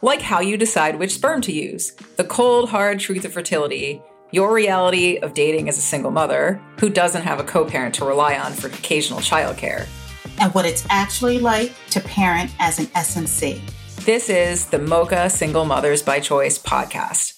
Like how you decide which sperm to use, the cold, hard truth of fertility, your reality of dating as a single mother who doesn't have a co-parent to rely on for occasional childcare, and what it's actually like to parent as an SMC. This is the Mocha Single Mothers by Choice podcast.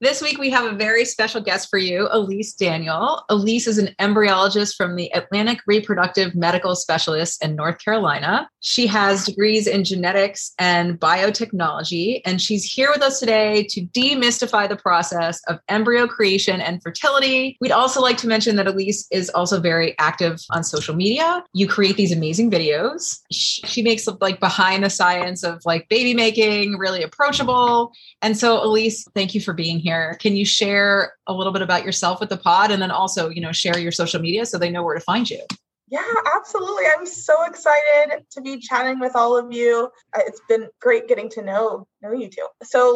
This week, we have a very special guest for you, Alease Daniel. Alease is an embryologist from the Atlantic Reproductive Medical Specialist in North Carolina. She has degrees in genetics and biotechnology, and she's here with us today to demystify the process of embryo creation and fertility. We'd also like to mention that Alease is also very active on social media. You create these amazing videos. She makes like behind the science of like baby making really approachable. And so Alease, thank you for being here. Can you share a little bit about yourself with the pod and then also, share your social media so they know where to find you? Yeah, absolutely. I'm so excited to be chatting with all of you. It's been great getting to know you two. So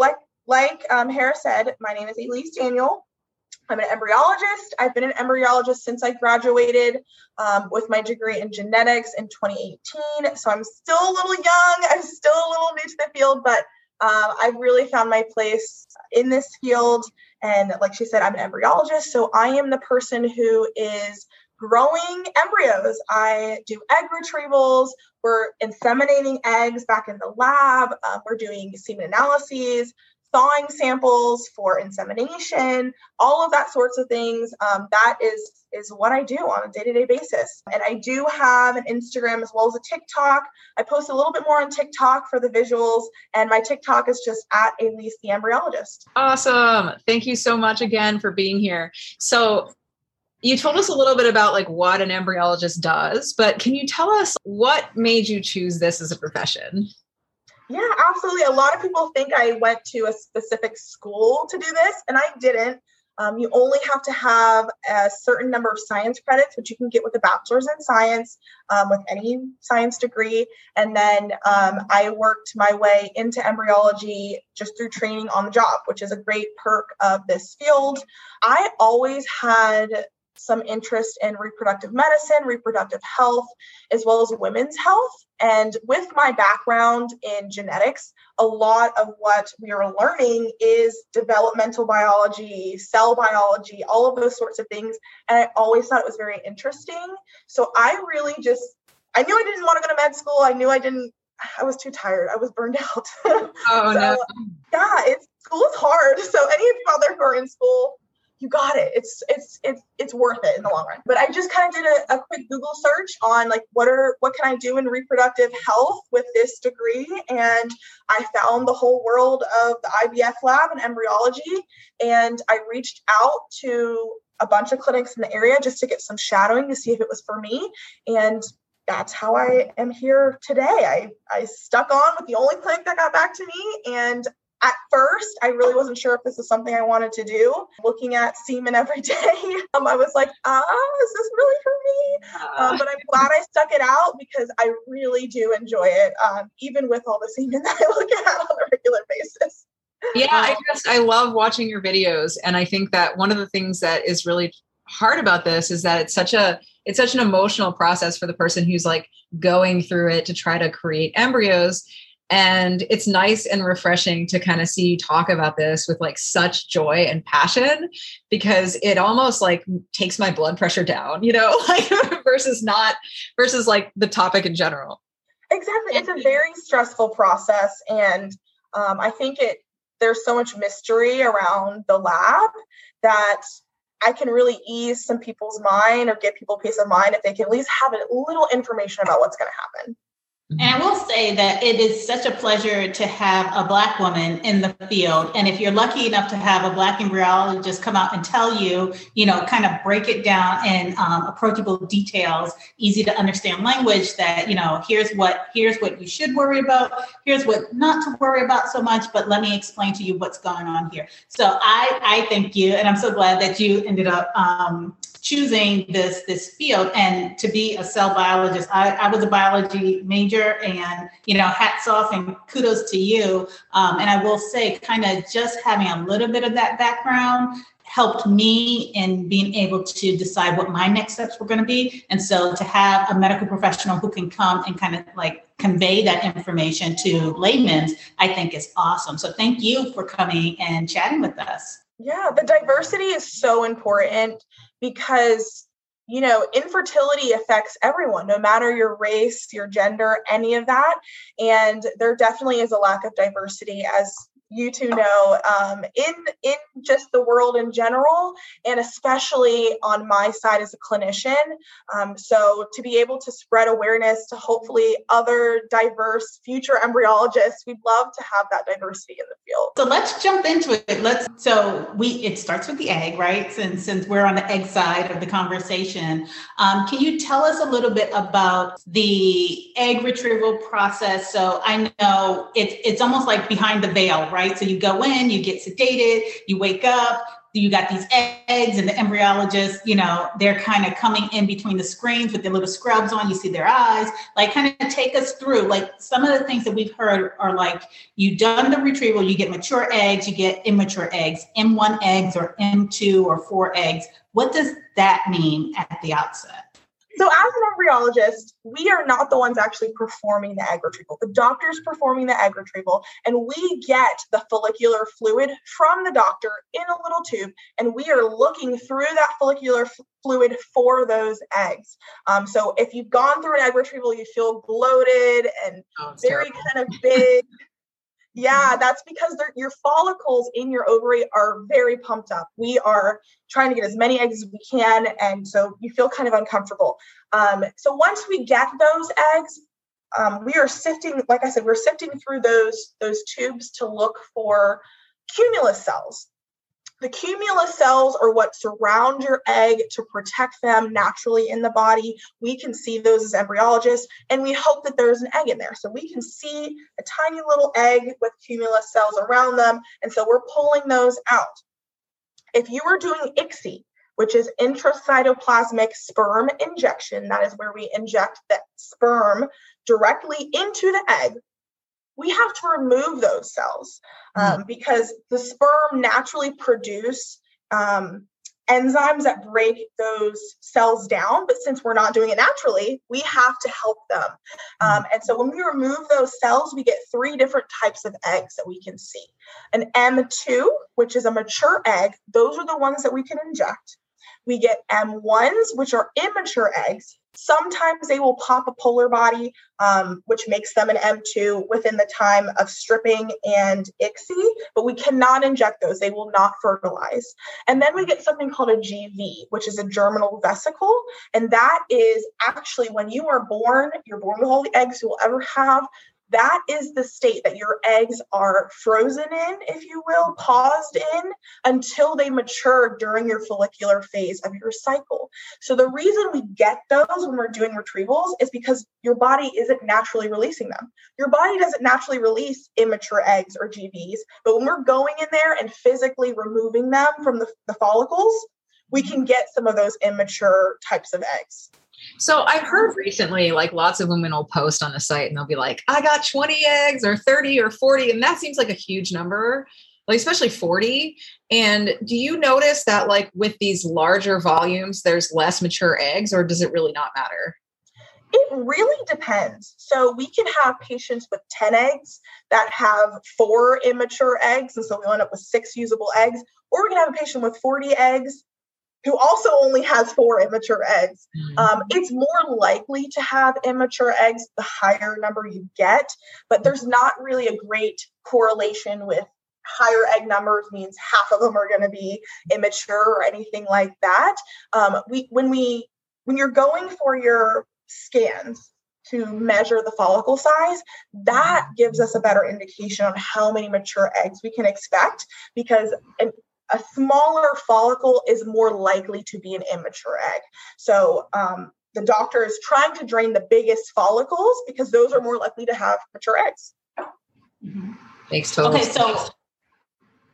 like Hera said, my name is Alease Daniel. I'm an embryologist. I've been an embryologist since I graduated with my degree in genetics in 2018. So I'm still a little young. I'm still a little new to the field, but I've really found my place in this field. And like she said, I'm an embryologist. So I am the person who is growing embryos. I do egg retrievals. We're inseminating eggs back in the lab. We're doing semen analyses, thawing samples for insemination, all of that sorts of things. That is what I do on a day-to-day basis. And I do have an Instagram as well as a TikTok. I post a little bit more on TikTok for the visuals, and my TikTok is just at Alease the Embryologist. Awesome. Thank you so much again for being here. So you told us a little bit about like what an embryologist does, but can you tell us what made you choose this as a profession? Yeah, absolutely. A lot of people think I went to a specific school to do this, and I didn't. You only have to have a certain number of science credits, which you can get with a bachelor's in science, with any science degree. And then I worked my way into embryology just through training on the job, which is a great perk of this field. I always had some interest in reproductive medicine, reproductive health, as well as women's health. And with my background in genetics, a lot of what we are learning is developmental biology, cell biology, all of those sorts of things. And I always thought it was very interesting. So I knew I didn't want to go to med school. I was too tired. I was burned out. Oh, so, no. Yeah, school is hard. So any of you out there who are in school, you got it. It's worth it in the long run. But I just kind of did a quick Google search on like, what can I do in reproductive health with this degree? And I found the whole world of the IVF lab and embryology. And I reached out to a bunch of clinics in the area just to get some shadowing to see if it was for me. And that's how I am here today. I stuck on with the only clinic that got back to me. And at first, I really wasn't sure if this was something I wanted to do. Looking at semen every day, I was like, is this really for me? But I'm glad I stuck it out because I really do enjoy it, even with all the semen that I look at on a regular basis. Yeah, I love watching your videos. And I think that one of the things that is really hard about this is that it's such an emotional process for the person who's like going through it to try to create embryos. And it's nice and refreshing to kind of see you talk about this with like such joy and passion, because it almost like takes my blood pressure down, like versus like the topic in general. Exactly. It's a very stressful process. And I think there's so much mystery around the lab that I can really ease some people's mind or give people peace of mind if they can at least have a little information about what's going to happen. And I will say that it is such a pleasure to have a Black woman in the field. And if you're lucky enough to have a Black embryologist come out and tell you, you know, kind of break it down in approachable details, easy to understand language that, you know, here's what you should worry about, here's what not to worry about so much, but let me explain to you what's going on here. So I thank you. And I'm so glad that you ended up choosing this field and to be a cell biologist. I was a biology major, and, you know, hats off and kudos to you. And I will say, kind of just having a little bit of that background helped me in being able to decide what my next steps were going to be. And so to have a medical professional who can come and kind of like convey that information to laymen, I think is awesome. So thank you for coming and chatting with us. Yeah, the diversity is so important because, you know, infertility affects everyone, no matter your race, your gender, any of that. And there definitely is a lack of diversity, as you two know, in just the world in general, and especially on my side as a clinician. So to be able to spread awareness to hopefully other diverse future embryologists, we'd love to have that diversity in the field. So let's jump into it. It starts with the egg, right? Since we're on the egg side of the conversation, can you tell us a little bit about the egg retrieval process? So I know it's almost like behind the veil, right? Right. So you go in, you get sedated, you wake up, you got these eggs, and the embryologist, you know, they're kind of coming in between the screens with their little scrubs on, you see their eyes, like kind of take us through, like some of the things that we've heard are like, you've done the retrieval, you get mature eggs, you get immature eggs, M1 eggs or M2 or 4 eggs. What does that mean at the outset? So as an embryologist, we are not the ones actually performing the egg retrieval. The doctor's performing the egg retrieval, and we get the follicular fluid from the doctor in a little tube, and we are looking through that follicular fluid for those eggs. So if you've gone through an egg retrieval, you feel bloated and very kind of big. Yeah, that's because your follicles in your ovary are very pumped up. We are trying to get as many eggs as we can. And so you feel kind of uncomfortable. So once we get those eggs, we are sifting, like I said, we're sifting through those tubes to look for cumulus cells. The cumulus cells are what surround your egg to protect them naturally in the body. We can see those as embryologists, and we hope that there's an egg in there. So we can see a tiny little egg with cumulus cells around them. And so we're pulling those out. If you were doing ICSI, which is intracytoplasmic sperm injection, that is where we inject the sperm directly into the egg, we have to remove those cells because the sperm naturally produce enzymes that break those cells down. But since we're not doing it naturally, we have to help them. And so when we remove those cells, we get 3 different types of eggs that we can see. An M2, which is a mature egg. Those are the ones that we can inject. We get M1s, which are immature eggs. Sometimes they will pop a polar body, which makes them an M2 within the time of stripping and ICSI, but we cannot inject those. They will not fertilize. And then we get something called a GV, which is a germinal vesicle. And that is actually when you are born, you're born with all the eggs you'll ever have. That is the state that your eggs are frozen in, if you will, paused in until they mature during your follicular phase of your cycle. So the reason we get those when we're doing retrievals is because your body isn't naturally releasing them. Your body doesn't naturally release immature eggs or GVs, but when we're going in there and physically removing them from the follicles, we can get some of those immature types of eggs. So I've heard recently, like lots of women will post on the site and they'll be like, I got 20 eggs or 30 or 40. And that seems like a huge number, like especially 40. And do you notice that like with these larger volumes, there's less mature eggs, or does it really not matter? It really depends. So we can have patients with 10 eggs that have 4 immature eggs. And so we end up with 6 usable eggs, or we can have a patient with 40 eggs who also only has 4 immature eggs. It's more likely to have immature eggs the higher number you get, but there's not really a great correlation with higher egg numbers means half of them are going to be immature or anything like that. When you're going for your scans to measure the follicle size, that gives us a better indication on how many mature eggs we can expect, because a smaller follicle is more likely to be an immature egg. So the doctor is trying to drain the biggest follicles because those are more likely to have mature eggs. Mm-hmm. Thanks, Toby. Okay,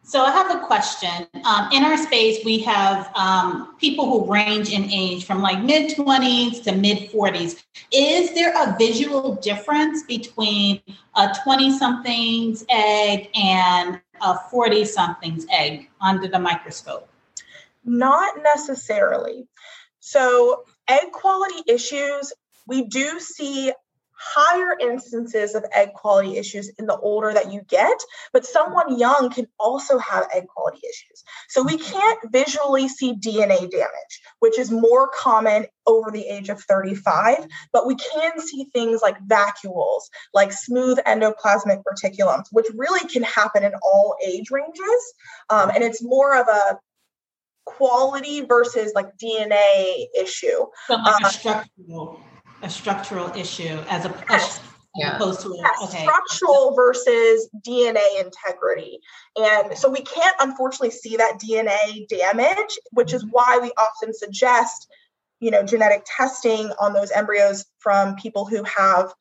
so I have a question. In our space, we have people who range in age from like mid-20s to mid-40s. Is there a visual difference between a 20-something's egg and a 40-something's egg under the microscope? Not necessarily. So egg quality issues, we do see higher instances of egg quality issues in the older that you get, but someone young can also have egg quality issues. So we can't visually see DNA damage, which is more common over the age of 35, but we can see things like vacuoles, like smooth endoplasmic reticulums, which really can happen in all age ranges. And it's more of a quality versus like DNA issue. So like a structural issue as opposed to structural versus DNA integrity. And so we can't unfortunately see that DNA damage, which is why we often suggest, genetic testing on those embryos from people who have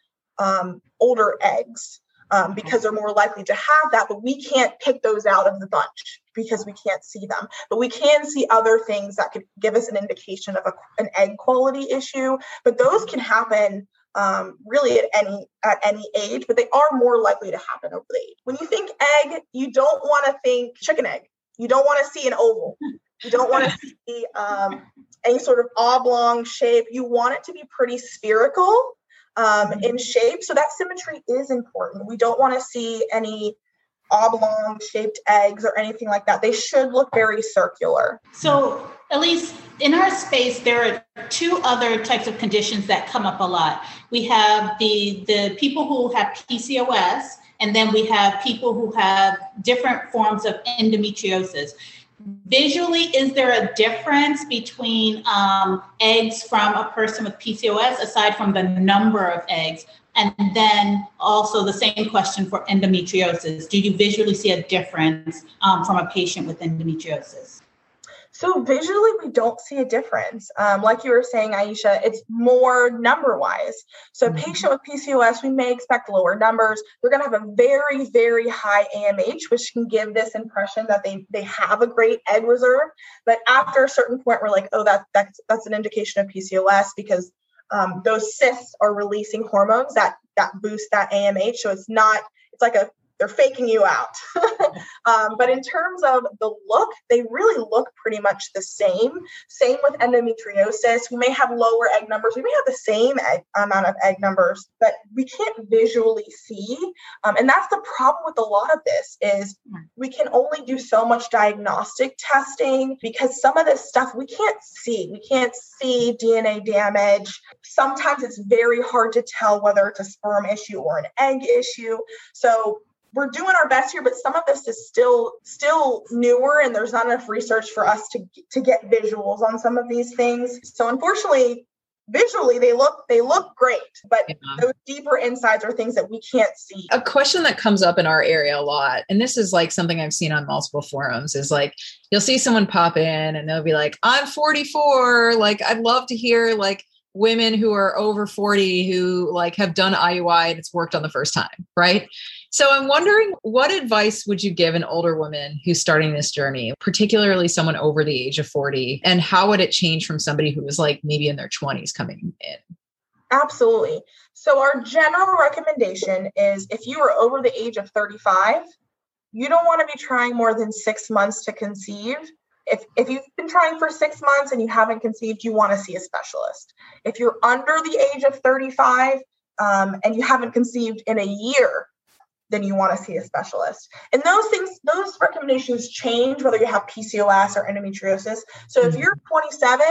older eggs because they're more likely to have that, but we can't pick those out of the bunch because we can't see them. But we can see other things that could give us an indication of an egg quality issue, but those can happen really at any age, but they are more likely to happen over the age. When you think egg, you don't want to think chicken egg. You don't want to see an oval. You don't want to see any sort of oblong shape. You want it to be pretty spherical in shape. So that symmetry is important. We don't want to see any oblong shaped eggs or anything like that. They should look very circular. So Alease, in our space, there are two other types of conditions that come up a lot. We have the people who have PCOS, and then we have people who have different forms of endometriosis. Visually, is there a difference between eggs from a person with PCOS, aside from the number of eggs? And then also the same question for endometriosis. Do you visually see a difference from a patient with endometriosis? So visually, we don't see a difference. Like you were saying, Aisha, it's more number-wise. So a patient with PCOS, we may expect lower numbers. They're going to have a very, very high AMH, which can give this impression that they have a great egg reserve. But after a certain point, we're like, oh, that's an indication of PCOS because those cysts are releasing hormones that boost that AMH. So they're faking you out. But in terms of the look, they really look pretty much the same. Same with endometriosis. We may have lower egg numbers. We may have the same amount of egg numbers, but we can't visually see. And that's the problem with a lot of this is we can only do so much diagnostic testing because some of this stuff we can't see. We can't see DNA damage. Sometimes it's very hard to tell whether it's a sperm issue or an egg issue. So we're doing our best here, but some of this is still newer and there's not enough research for us to get visuals on some of these things. So unfortunately, visually, they look great, but those deeper insides are things that we can't see. A question that comes up in our area a lot, and this is like something I've seen on multiple forums, is like, you'll see someone pop in and they'll be like, I'm 44. Like, I'd love to hear like women who are over 40 who like have done IUI and it's worked on the first time, right? So I'm wondering, what advice would you give an older woman who's starting this journey, particularly someone over the age of 40, and how would it change from somebody who was like maybe in their 20s coming in? Absolutely. So our general recommendation is if you are over the age of 35, you don't want to be trying more than 6 months to conceive. If you've been trying for 6 months and you haven't conceived, you want to see a specialist. If you're under the age of 35 and you haven't conceived in a year, then you want to see a specialist. And those recommendations change whether you have PCOS or endometriosis. So if you're 27,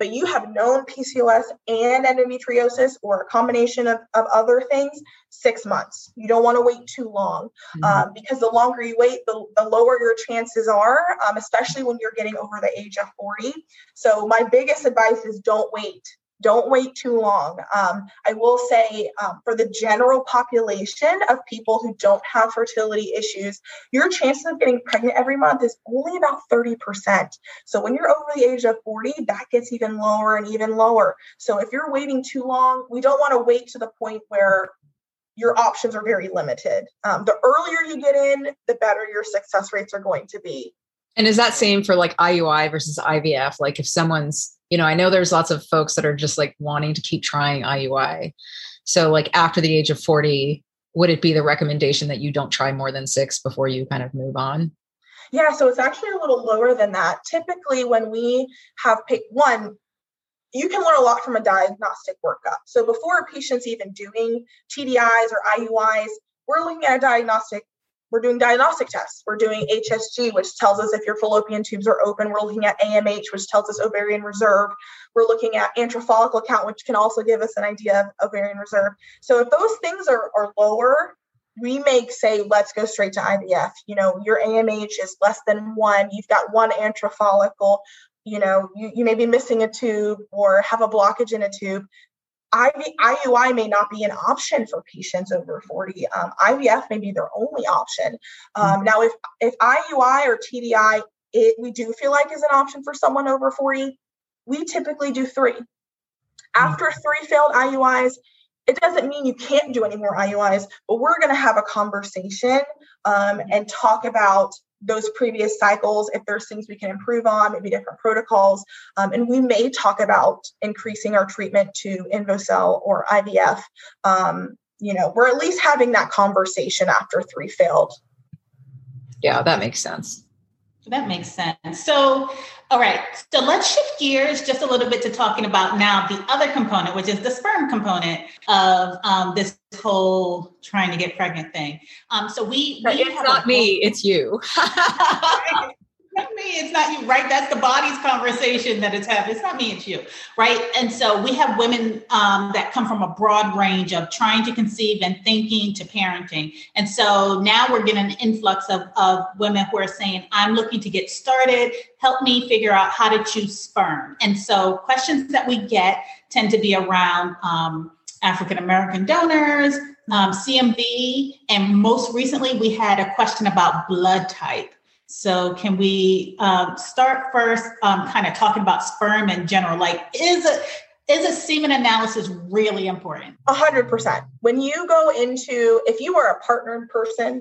but you have known PCOS and endometriosis or a combination of other things, 6 months. You don't want to wait too long because the longer you wait, the lower your chances are, especially when you're getting over the age of 40. So my biggest advice is don't wait. Don't wait too long. I will say for the general population of people who don't have fertility issues, your chances of getting pregnant every month is only about 30%. So when you're over the age of 40, that gets even lower and even lower. So if you're waiting too long, we don't want to wait to the point where your options are very limited. The earlier you get in, the better your success rates are going to be. And is that same for like IUI versus IVF? Like if someone's, you know, I know there's lots of folks that are just like wanting to keep trying IUI. So like after the age of 40, would it be the recommendation that you don't try more than 6 before you kind of move on? Yeah. So it's actually a little lower than that. Typically when we have one, you can learn a lot from a diagnostic workup. So before a patient's even doing TDIs or IUIs, we're looking at a diagnostic. We're doing diagnostic tests. We're doing HSG, which tells us if your fallopian tubes are open. We're looking at AMH, which tells us ovarian reserve. We're looking at antral follicle count, which can also give us an idea of ovarian reserve. So if those things are lower, we may say, let's go straight to IVF. You know, your AMH is less than 1. You've got 1 antral follicle. You know, you may be missing a tube or have a blockage in a tube. IUI may not be an option for patients over 40. IVF may be their only option. Now, if IUI or TDI, we do feel like is an option for someone over 40, we typically do 3. After 3 failed IUIs, it doesn't mean you can't do any more IUIs, but we're going to have a conversation and talk about those previous cycles, if there's things we can improve on, maybe different protocols. And we may talk about increasing our treatment to InvoCell or IVF. You know, we're at least having that conversation after 3 failed. Yeah, that makes sense. So, all right. So let's shift gears just a little bit to talking about now the other component, which is the sperm component of this whole trying to get pregnant thing. So we it's not me, it's you. Not me, it's not you, right? That's the body's conversation that it's having. It's not me, it's you, right? And so we have women that come from a broad range of trying to conceive and thinking to parenting. And so now we're getting an influx of women who are saying, I'm looking to get started. Help me figure out how to choose sperm. And so questions that we get tend to be around African-American donors, CMV, and most recently we had a question about blood type. So can we start first kind of talking about sperm in general? Like, is a semen analysis really important? 100%. When you go into, if you are a partnered person,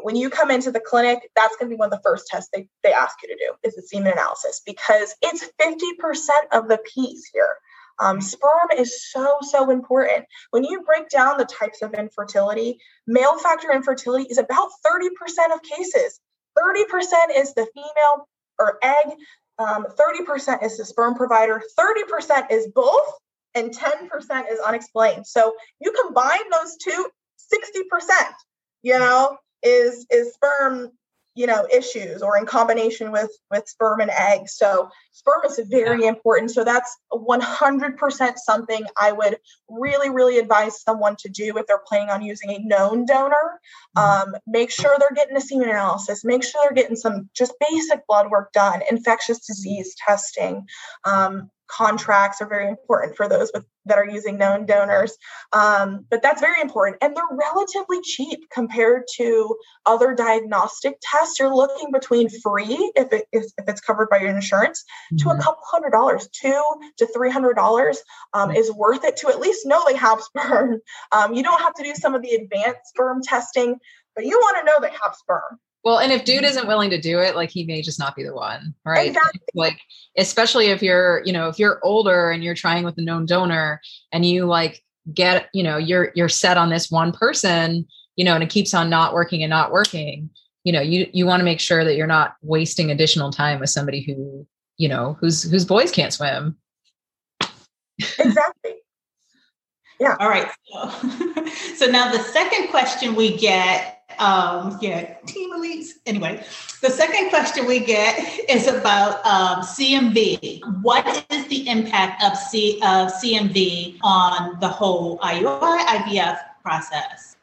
when you come into the clinic, that's going to be one of the first tests they ask you to do is the semen analysis, because it's 50% of the piece here. Sperm is so important. When you break down the types of infertility, male factor infertility is about 30% of cases. 30% is the female or egg, 30% is the sperm provider, 30% is both, and 10% is unexplained. So you combine those two, 60%, you know, is sperm, you know, issues or in combination with sperm and egg. So sperm is very important. So that's 100% something I would really advise someone to do if they're planning on using a known donor. Make sure they're getting a semen analysis, make sure they're getting some just basic blood work done, infectious disease testing. Contracts are very important for those that are using known donors. But that's very important. And they're relatively cheap compared to other diagnostic tests. You're looking between free, if it's covered by your insurance, to a couple $100, $200 to $300 is worth it to at least know they have sperm. You don't have to do some of the advanced sperm testing, but you want to know they have sperm. Well, and if dude isn't willing to do it, like he may just not be the one, right? Exactly. Like, especially if you're, you know, if you're older and you're trying with a known donor and you like get, you know, you're set on this one person, you know, and it keeps on not working, you know, you want to make sure that you're not wasting additional time with somebody who, you know, whose boys can't swim. Exactly. Yeah. All right. So now the second question we get, team elites. Anyway, the second question we get is about CMV. What is the impact of CMV on the whole IUI, IVF process?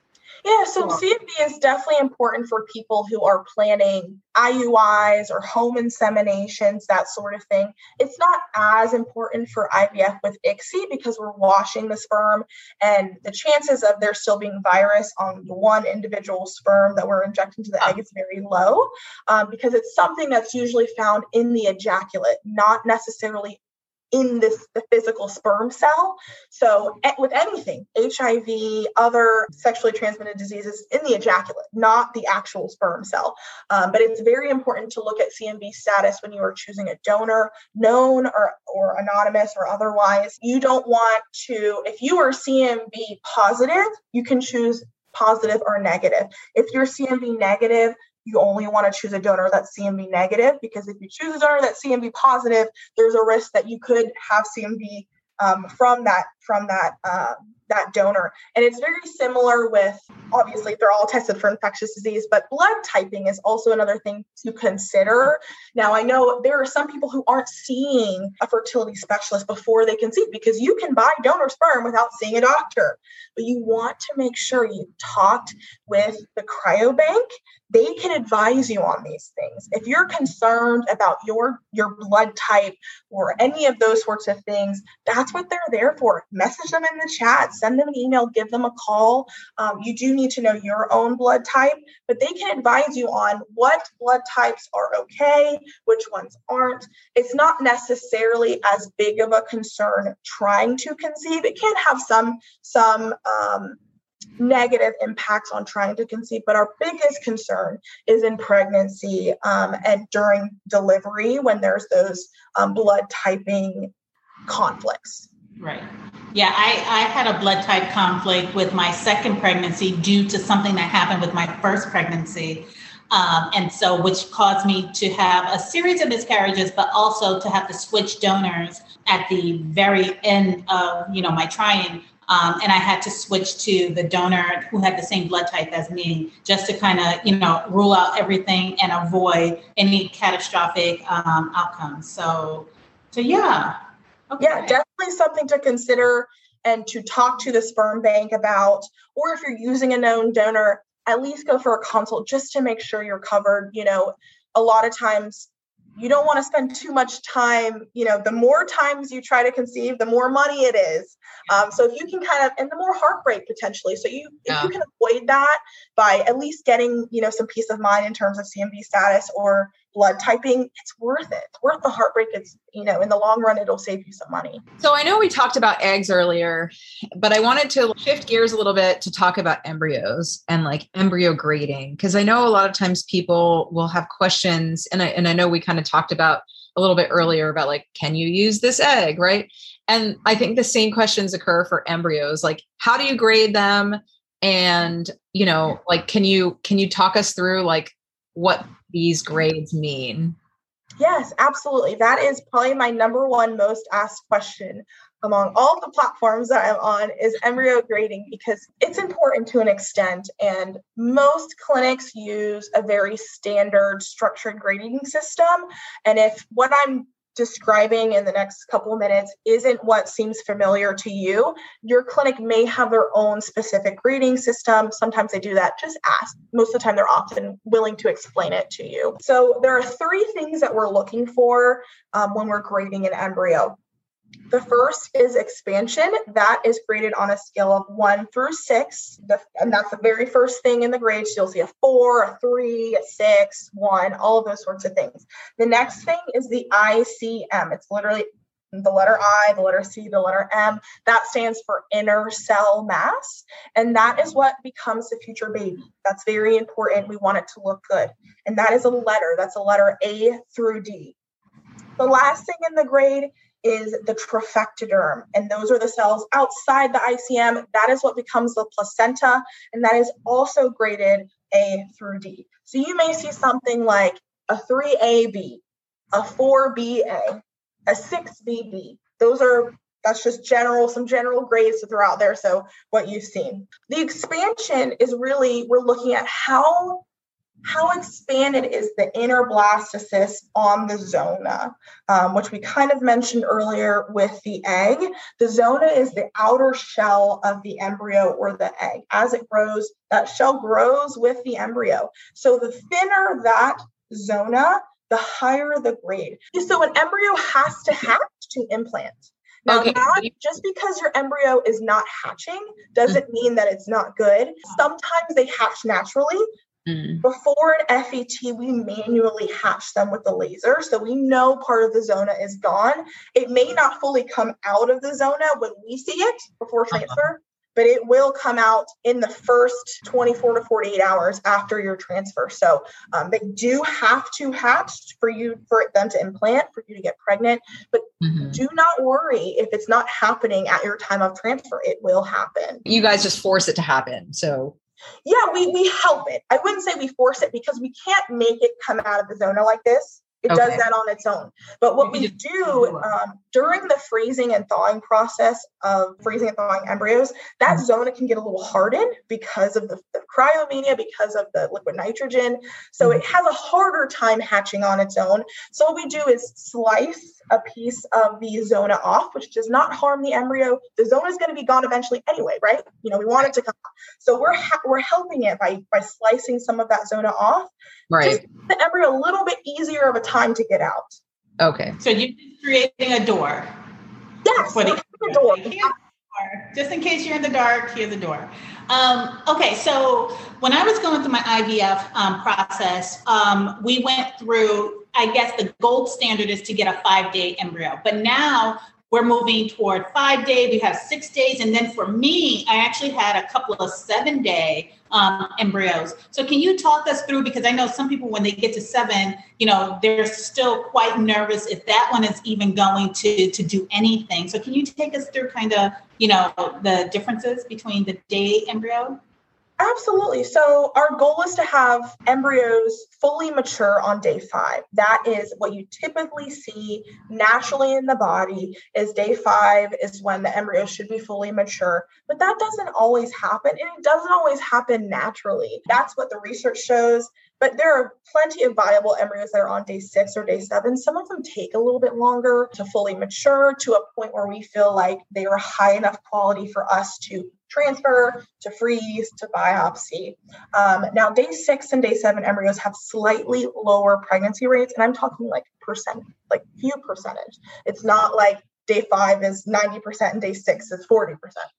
Yeah, so CMV is definitely important for people who are planning IUIs or home inseminations, that sort of thing. It's not as important for IVF with ICSI because we're washing the sperm, and the chances of there still being virus on one individual sperm that we're injecting to the egg is very low, because it's something that's usually found in the ejaculate, not necessarily in the physical sperm cell. So with anything, HIV, other sexually transmitted diseases in the ejaculate, not the actual sperm cell. But it's very important to look at CMV status when you are choosing a donor, known or anonymous or otherwise. You don't want to, if you are CMV positive, you can choose positive or negative. If you're CMV negative, you only want to choose a donor that's CMV negative, because if you choose a donor that's CMV positive, there's a risk that you could have CMV from that donor. And it's very similar with, obviously, they're all tested for infectious disease, but blood typing is also another thing to consider. Now, I know there are some people who aren't seeing a fertility specialist before they conceive, because you can buy donor sperm without seeing a doctor, but you want to make sure you've talked with the cryobank. They can advise you on these things. If you're concerned about your blood type or any of those sorts of things, that's what they're there for. Message them in the chat, send them an email, give them a call. You do need to know your own blood type, but they can advise you on what blood types are okay, which ones aren't. It's not necessarily as big of a concern trying to conceive. It can have some negative impacts on trying to conceive, but our biggest concern is in pregnancy and during delivery when there's those blood typing conflicts. Right. Yeah, I had a blood type conflict with my second pregnancy due to something that happened with my first pregnancy. And so, which caused me to have a series of miscarriages, but also to have to switch donors at the very end of, my trying. And I had to switch to the donor who had the same blood type as me, just to kind of, rule out everything and avoid any catastrophic outcomes. So yeah. Okay. Yeah, definitely something to consider and to talk to the sperm bank about, or if you're using a known donor, at least go for a consult just to make sure you're covered. A lot of times you don't want to spend too much time, the more times you try to conceive, the more money it is. So if you can and the more heartbreak potentially. So if you can avoid that by at least getting, some peace of mind in terms of CMV status or blood typing, it's worth it. It's worth the heartbreak. It's, in the long run, it'll save you some money. So I know we talked about eggs earlier, but I wanted to shift gears a little bit to talk about embryos and embryo grading. Cause I know a lot of times people will have questions, and I know we kind of talked about a little bit earlier about can you use this egg? Right. And I think the same questions occur for embryos. How do you grade them? And, can you talk us through what these grades mean? Yes, absolutely. That is probably my number one most asked question among all the platforms that I'm on, is embryo grading, because it's important to an extent. And most clinics use a very standard structured grading system. And if what I'm describing in the next couple of minutes isn't what seems familiar to you, your clinic may have their own specific grading system. Sometimes they do that. Just ask. Most of the time, they're often willing to explain it to you. So there are three things that we're looking for when we're grading an embryo. The first is expansion. That is graded on a scale of 1 through 6. And that's the very first thing in the grade. So you'll see a 4, a 3, a 6, 1, all of those sorts of things. The next thing is the ICM. It's literally the letter I, the letter C, the letter M. That stands for inner cell mass. And that is what becomes the future baby. That's very important. We want it to look good. And that is a letter. That's a letter A through D. The last thing in the grade is the trophectoderm. And those are the cells outside the ICM. That is what becomes the placenta. And that is also graded A through D. So you may see something like a 3AB, a 4BA, a 6BB. That's just some general grades that are out there. So what you've seen. The expansion is really, we're looking at how how expanded is the interblastocyst on the zona, which we kind of mentioned earlier with the egg. The zona is the outer shell of the embryo or the egg. As it grows, that shell grows with the embryo. So the thinner that zona, the higher the grade. So an embryo has to hatch to implant. Now, okay. Not just because your embryo is not hatching doesn't mean that it's not good. Sometimes they hatch naturally. Before an FET, we manually hatch them with the laser. So we know part of the zona is gone. It may not fully come out of the zona when we see it before transfer, but it will come out in the first 24 to 48 hours after your transfer. So they do have to hatch for them to implant, for you to get pregnant. But do not worry if it's not happening at your time of transfer. It will happen. You guys just force it to happen. So yeah, we help it. I wouldn't say we force it because we can't make it come out of the zona like this. It does that on its own. But what we do during the freezing and thawing process of freezing and thawing embryos, that zona can get a little hardened because of the cryomania, because of the liquid nitrogen. So it has a harder time hatching on its own. So what we do is slice a piece of the zona off, which does not harm the embryo. The zona is going to be gone eventually anyway, right? You know, we want it to come. So we're helping it by slicing some of that zona off. Right. Just the embryo a little bit easier of a time to get out. Okay. So you're creating a door. Yes. For the door. Just in case you're in the dark, here's the door. Okay. So when I was going through my IVF process, we went through, I guess the gold standard is to get a 5-day embryo, but now we're moving toward 5-day. We have 6 days. And then for me, I actually had a couple of 7-day embryos. So can you talk us through, because I know some people, when they get to 7, you know, they're still quite nervous if that one is even going to do anything. So can you take us through kind of, you know, the differences between the day embryo? Absolutely. So our goal is to have embryos fully mature on day 5. That is what you typically see naturally in the body is day 5 is when the embryo should be fully mature. But that doesn't always happen. And it doesn't always happen naturally. That's what the research shows. But there are plenty of viable embryos that are on day 6 or day 7. Some of them take a little bit longer to fully mature to a point where we feel like they are high enough quality for us to transfer, to freeze, to biopsy. Now, day 6 and day 7 embryos have slightly lower pregnancy rates. And I'm talking like percent, like few percentage. It's not like day 5 is 90% and day 6 is 40%.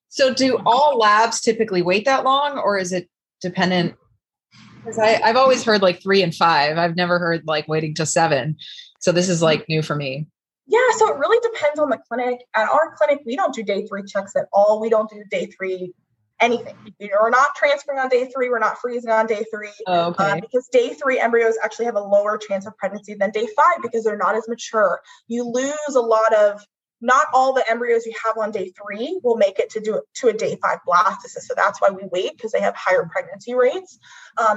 So do all labs typically wait that long, or is it dependent? Because I've always heard like 3 and 5. I've never heard like waiting till 7. So this is like new for me. Yeah, so it really depends on the clinic. At our clinic, we don't do day 3 checks at all. We don't do day 3 anything. We're not transferring on day 3. We're not freezing on day 3. Oh, okay. Because day 3 embryos actually have a lower chance of pregnancy than day 5 because they're not as mature. You lose a lot of, not all the embryos you have on day 3 will make it to a day 5 blastocyst. So that's why we wait, because they have higher pregnancy rates.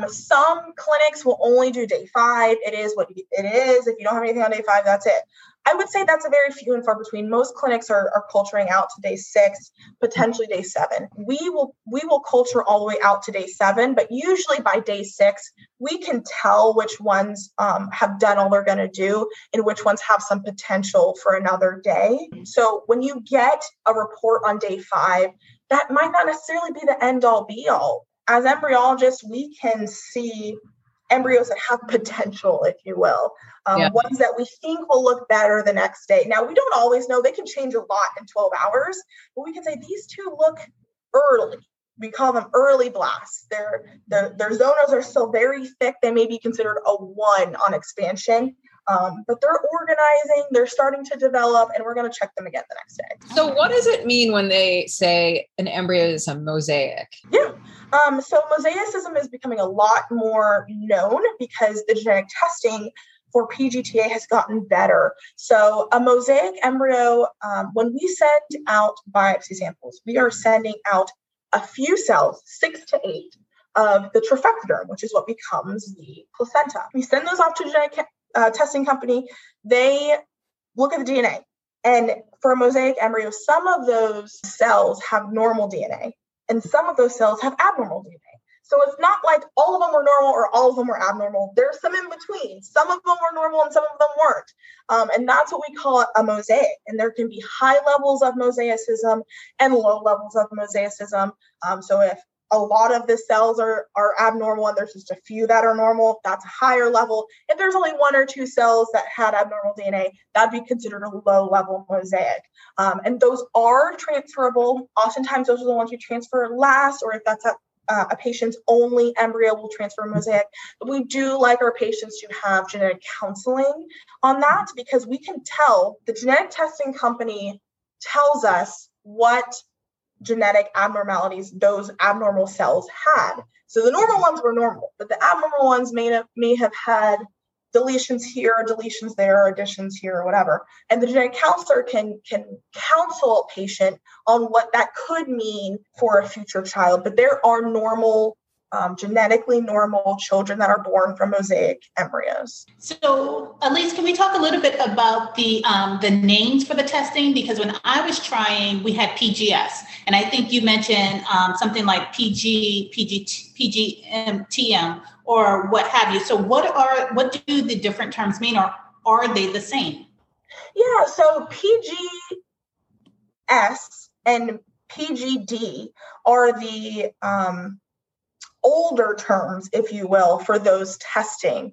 Some clinics will only do day 5. It is what it is. If you don't have anything on day 5, that's it. I would say that's a very few and far between. Most clinics are culturing out to day 6, potentially day 7. We will culture all the way out to day 7, but usually by day 6, we can tell which ones have done all they're going to do and which ones have some potential for another day. So when you get a report on day 5, that might not necessarily be the end all be all. As embryologists, we can see embryos that have potential, if you will, ones that we think will look better the next day. Now, we don't always know. They can change a lot in 12 hours, but we can say these 2 look early. We call them early blasts. Their zonas are still very thick. They may be considered a 1 on expansion, but they're organizing, they're starting to develop, and we're going to check them again the next day. So what does it mean when they say an embryo is a mosaic? Yeah. So mosaicism is becoming a lot more known because the genetic testing for PGTA has gotten better. So a mosaic embryo, when we send out biopsy samples, we are sending out a few cells, 6 to 8 of the trophectoderm, which is what becomes the placenta. We send those off to a genetic testing company. They look at the DNA. And for a mosaic embryo, some of those cells have normal DNA. And some of those cells have abnormal DNA. So it's not like all of them were normal or all of them were abnormal. There's some in between. Some of them were normal and some of them weren't. And that's what we call a mosaic. And there can be high levels of mosaicism and low levels of mosaicism. So if a lot of the cells are abnormal and there's just a few that are normal, that's a higher level. If there's only one or two cells that had abnormal DNA, that'd be considered a low level mosaic. And those are transferable. Oftentimes those are the ones you transfer last, or if that's a patient's only embryo, will transfer mosaic. But we do like our patients to have genetic counseling on that, because we can tell, the genetic testing company tells us what genetic abnormalities those abnormal cells had. So the normal ones were normal, but the abnormal ones may have had deletions here, or deletions there, or additions here, or whatever. And the genetic counselor can counsel a patient on what that could mean for a future child. But there are normal, genetically normal children that are born from mosaic embryos. So, Alease, can we talk a little bit about the names for the testing? Because when I was trying, we had PGS, and I think you mentioned something like PGTM. Or what have you. So what do the different terms mean, or are they the same? Yeah, so PGS and PGD are the older terms, if you will, for those testing.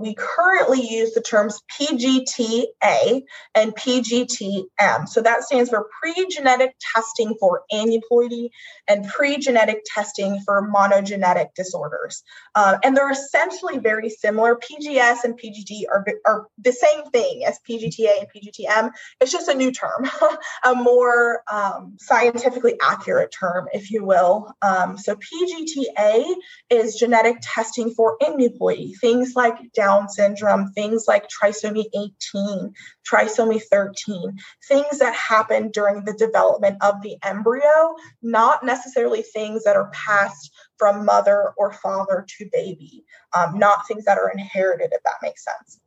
We currently use the terms PGTA and PGTM. So that stands for pre-genetic testing for aneuploidy and pre-genetic testing for monogenetic disorders. And they're essentially very similar. PGS and PGD are the same thing as PGTA and PGTM. It's just a new term, a more scientifically accurate term, if you will. So PGTA is genetic testing for aneuploidy, things like Down syndrome, things like trisomy 18, trisomy 13, things that happen during the development of the embryo, not necessarily things that are passed from mother or father to baby, not things that are inherited, if that makes sense.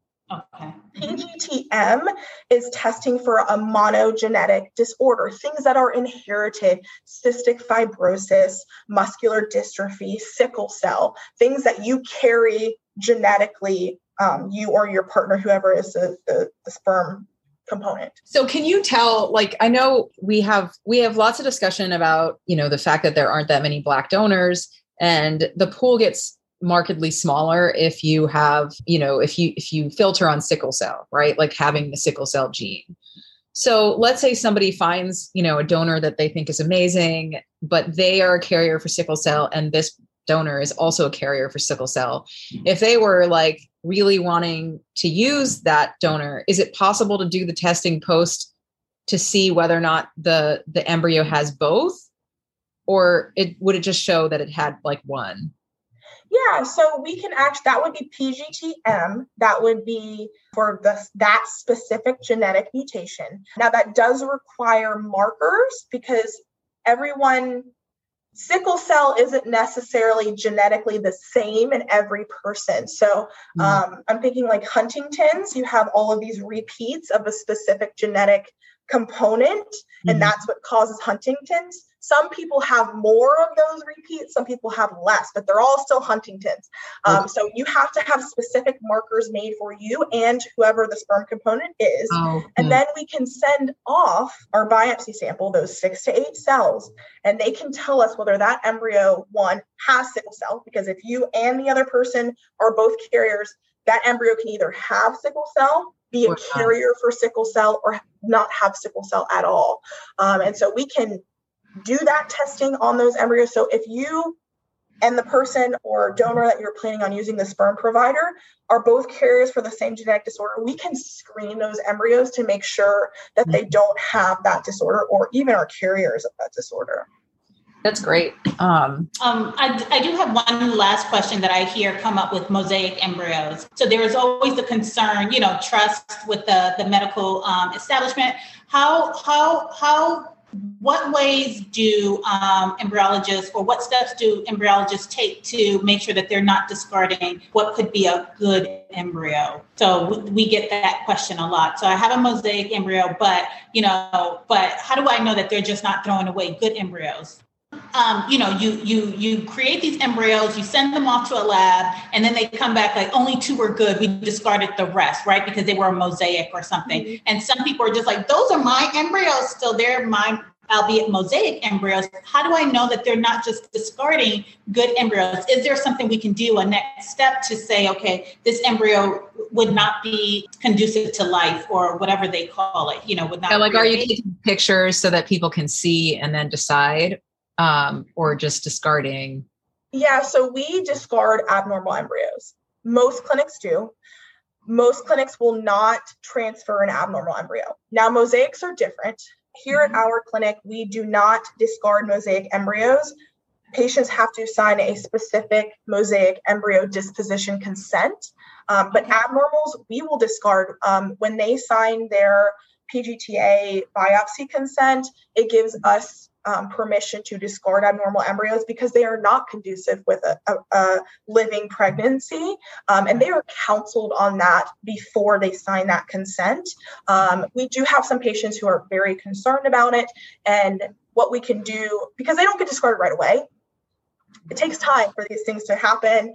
Okay. PGTM is testing for a monogenetic disorder, things that are inherited, cystic fibrosis, muscular dystrophy, sickle cell, things that you carry genetically, you or your partner, whoever is the sperm component. So can you tell, like, I know we have lots of discussion about, you know, the fact that there aren't that many Black donors, and the pool gets markedly smaller if you have, you know, if you filter on sickle cell, right? Like having the sickle cell gene. So let's say somebody finds, you know, a donor that they think is amazing, but they are a carrier for sickle cell, and this donor is also a carrier for sickle cell. If they were like really wanting to use that donor, is it possible to do the testing post to see whether or not the embryo has both, or would it just show that it had like one? Yeah, so we can that would be PGTM. That would be for that specific genetic mutation. Now, that does require markers, because sickle cell isn't necessarily genetically the same in every person. So I'm thinking like Huntington's, you have all of these repeats of a specific genetic component, and that's what causes Huntington's. Some people have more of those repeats, some people have less, but they're all still Huntington's. So you have to have specific markers made for you and whoever the sperm component is. Okay. And then we can send off our biopsy sample, those 6 to 8 cells, and they can tell us whether that embryo one has sickle cell, because if you and the other person are both carriers, that embryo can either have sickle cell, be a carrier for sickle cell, or not have sickle cell at all. And so we can do that testing on those embryos. So if you and the person or donor that you're planning on using, the sperm provider, are both carriers for the same genetic disorder, we can screen those embryos to make sure that they don't have that disorder, or even are carriers of that disorder. That's great. I do have one last question that I hear come up with mosaic embryos. So there is always the concern, you know, trust with the medical establishment. What ways do embryologists, or what steps do embryologists take to make sure that they're not discarding what could be a good embryo? So we get that question a lot. So I have a mosaic embryo, but how do I know that they're just not throwing away good embryos? you know, you create these embryos, you send them off to a lab, and then they come back like only two were good. We discarded the rest, right? Because they were a mosaic or something. Mm-hmm. And some people are just like, those are my embryos still. They're my, albeit mosaic embryos. How do I know that they're not just discarding good embryos? Is there something we can do, a next step to say, okay, this embryo would not be conducive to life or whatever they call it, you know, would not. So like, are you taking pictures so that people can see and then decide, or just discarding? Yeah. So we discard abnormal embryos. Most clinics do. Most clinics will not transfer an abnormal embryo. Now, mosaics are different. Here at our clinic, we do not discard mosaic embryos. Patients have to sign a specific mosaic embryo disposition consent. But abnormals, we will discard. When they sign their PGTA biopsy consent, it gives us permission to discard abnormal embryos because they are not conducive with a living pregnancy. And they are counseled on that before they sign that consent. We do have some patients who are very concerned about it, and what we can do, because they don't get discarded right away. It takes time for these things to happen.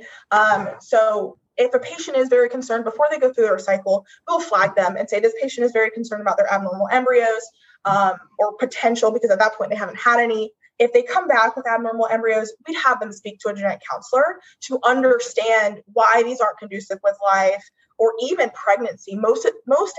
So if a patient is very concerned before they go through their cycle, we'll flag them and say, this patient is very concerned about their abnormal embryos. Or potential, because at that point they haven't had any. If they come back with abnormal embryos, we'd have them speak to a genetic counselor to understand why these aren't conducive with life or even pregnancy. Most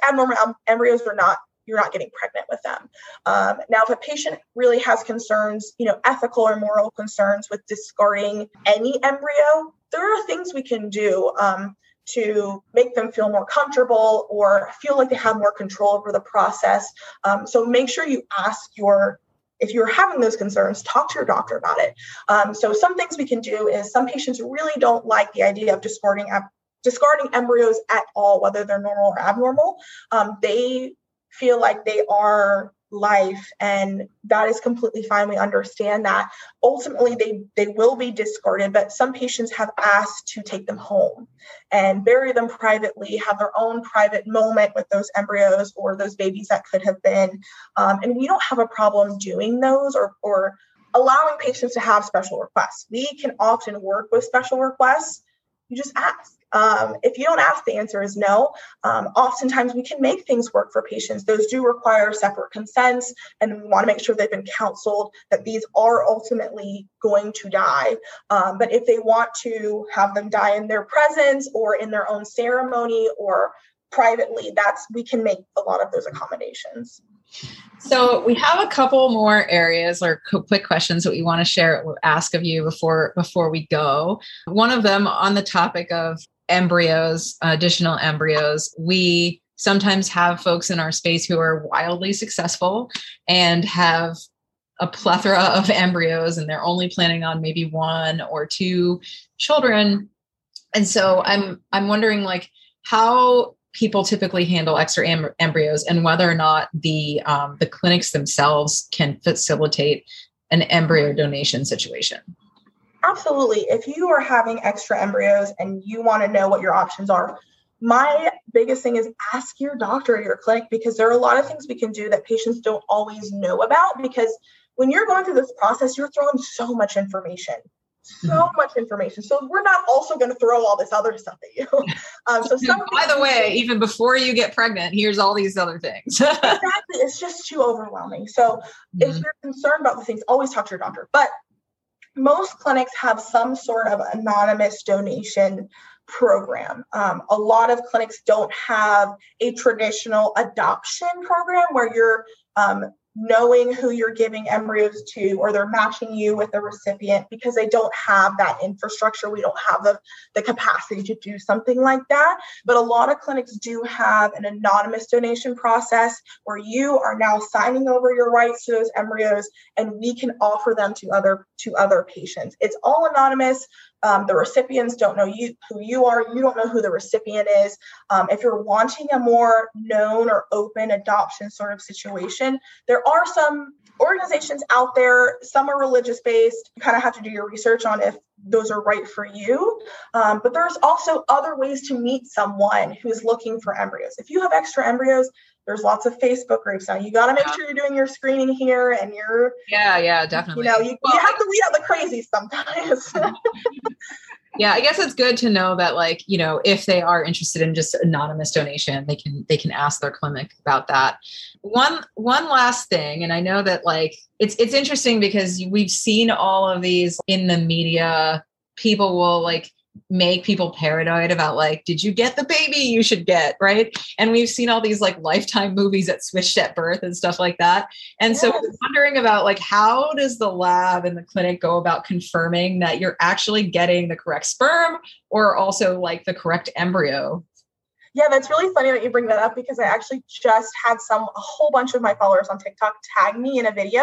abnormal embryos are not, you're not getting pregnant with them. Now, if a patient really has concerns, you know, ethical or moral concerns with discarding any embryo, there are things we can do to make them feel more comfortable or feel like they have more control over the process. So make sure you ask if you're having those concerns, talk to your doctor about it. So some things we can do is some patients really don't like the idea of discarding embryos at all, whether they're normal or abnormal. They feel like they are life, and that is completely fine. We understand that. Ultimately, they will be discarded, but some patients have asked to take them home and bury them privately, have their own private moment with those embryos or those babies that could have been. And we don't have a problem doing those or allowing patients to have special requests. We can often work with special requests. You just ask. If you don't ask, the answer is no. Oftentimes we can make things work for patients. Those do require separate consents, and we want to make sure they've been counseled that these are ultimately going to die. But if they want to have them die in their presence or in their own ceremony or privately, we can make a lot of those accommodations. So we have a couple more areas or quick questions that we want to share or ask of you before we go. One of them on the topic of embryos, additional embryos. We sometimes have folks in our space who are wildly successful and have a plethora of embryos, and they're only planning on maybe one or two children. And so I'm wondering, like, how people typically handle extra embryos, and whether or not the clinics themselves can facilitate an embryo donation situation. Absolutely. If you are having extra embryos and you want to know what your options are, my biggest thing is ask your doctor or your clinic, because there are a lot of things we can do that patients don't always know about, because when you're going through this process, you're throwing so much information. So we're not also going to throw all this other stuff at you. By the way, even before you get pregnant, here's all these other things. Exactly. It's just too overwhelming. So if you're concerned about the things, always talk to your doctor. But most clinics have some sort of anonymous donation program. A lot of clinics don't have a traditional adoption program where you're knowing who you're giving embryos to, or they're matching you with a recipient, because they don't have that infrastructure. We don't have the capacity to do something like that. But a lot of clinics do have an anonymous donation process where you are now signing over your rights to those embryos, and we can offer them to other patients. It's all anonymous. The recipients don't know who you are. You don't know who the recipient is. If you're wanting a more known or open adoption sort of situation, there are some organizations out there. Some are religious-based. You kind of have to do your research on if those are right for you. But there's also other ways to meet someone who's looking for embryos. If you have extra embryos, There's lots of Facebook groups now. You got to make sure you're doing your screening here and you're. Yeah, definitely. You know, you have to weed out the crazy sometimes. Yeah, I guess it's good to know that, like, you know, if they are interested in just anonymous donation, they can ask their clinic about that. One last thing, and I know that, like, it's interesting because we've seen all of these in the media. People will, like, make people paranoid about, like, did you get the baby you should get, right? And we've seen all these, like, Lifetime movies that switched at birth and stuff like that. And so we're wondering about, like, how does the lab and the clinic go about confirming that you're actually getting the correct sperm or also, like, the correct embryo? Yeah, that's really funny that you bring that up, because I actually just had a whole bunch of my followers on TikTok tag me in a video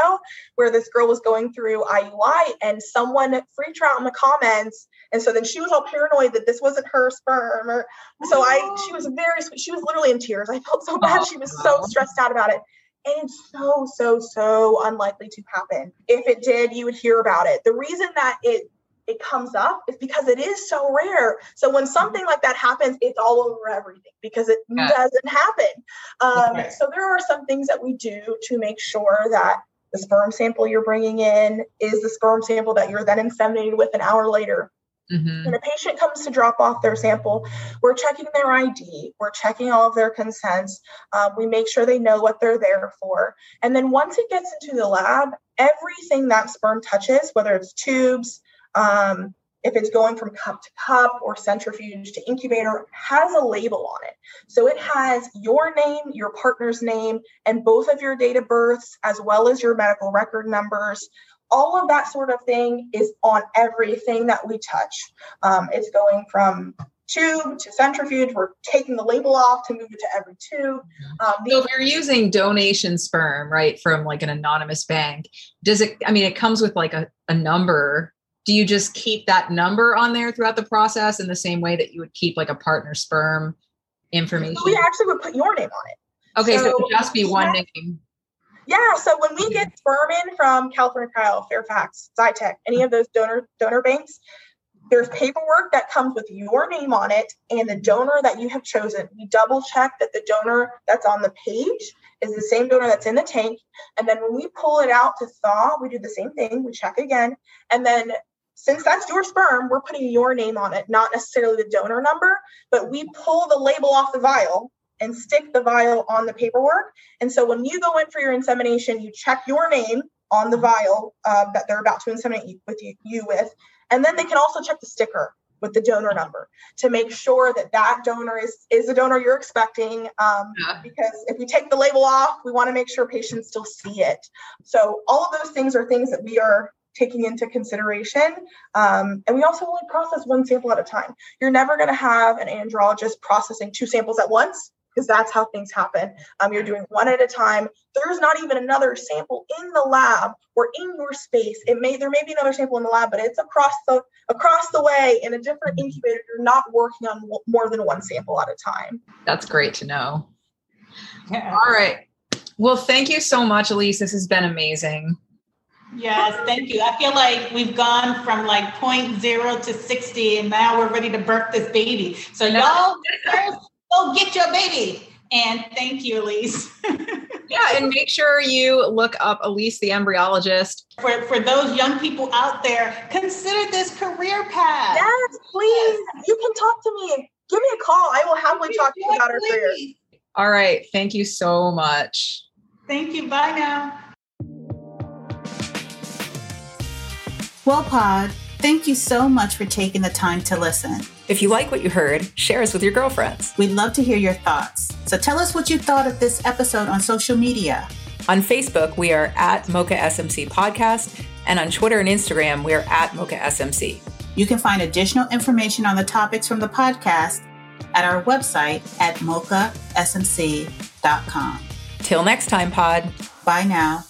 where this girl was going through IUI and someone freaked her out in the comments. And so then she was all paranoid that this wasn't her sperm. She was very sweet. She was literally in tears. I felt so bad. She was so stressed out about it. And it's so unlikely to happen. If it did, you would hear about it. The reason that it comes up is because it is so rare. So when something like that happens, it's all over everything because it doesn't happen. So there are some things that we do to make sure that the sperm sample you're bringing in is the sperm sample that you're then inseminated with an hour later. Mm-hmm. When a patient comes to drop off their sample, we're checking their ID, we're checking all of their consents. We make sure they know what they're there for. And then once it gets into the lab, everything that sperm touches, whether it's tubes, if it's going from cup to cup or centrifuge to incubator, has a label on it. So it has your name, your partner's name, and both of your date of births, as well as your medical record numbers. All of that sort of thing is on everything that we touch. It's going from tube to centrifuge. We're taking the label off to move it to every tube. So if you're using donation sperm, right, from, like, an anonymous bank, it comes with, like, a number. Do you just keep that number on there throughout the process in the same way that you would keep, like, a partner sperm information? So we actually would put your name on it. Okay, so it would just be one name. Yeah, so when we get sperm in from California Cryo, Fairfax, Zytec, any of those donor banks, there's paperwork that comes with your name on it and the donor that you have chosen. We double check that the donor that's on the page is the same donor that's in the tank. And then when we pull it out to thaw, we do the same thing. We check again. And then since that's your sperm, we're putting your name on it, not necessarily the donor number, but we pull the label off the vial and stick the vial on the paperwork. And so when you go in for your insemination, you check your name on the vial that they're about to inseminate you with. And then they can also check the sticker with the donor number to make sure that donor is the donor you're expecting. Because if we take the label off, we want to make sure patients still see it. So all of those things are things that we are taking into consideration. And we also only process one sample at a time. You're never going to have an andrologist processing two samples at once, because that's how things happen. You're doing one at a time. There's not even another sample in the lab or in your space. There may be another sample in the lab, but it's across the way in a different incubator. You're not working on more than one sample at a time. That's great to know. Yeah. All right. Well, thank you so much, Alease. This has been amazing. Yes, thank you. I feel like we've gone from, like, 0.0 to 60, and now we're ready to birth this baby. So y'all, go get your baby. And thank you, Alease. Yeah, and make sure you look up Alease the Embryologist. For those young people out there, consider this career path. Yes, please. Yes. You can talk to me. Give me a call. I will happily talk to you about our career. All right. Thank you so much. Thank you. Bye now. Well, Pod, thank you so much for taking the time to listen. If you like what you heard, share us with your girlfriends. We'd love to hear your thoughts. So tell us what you thought of this episode on social media. On Facebook, we are at Mocha SMC Podcast. And on Twitter and Instagram, we are at Mocha SMC. You can find additional information on the topics from the podcast at our website at mochasmc.com. Till next time, Pod. Bye now.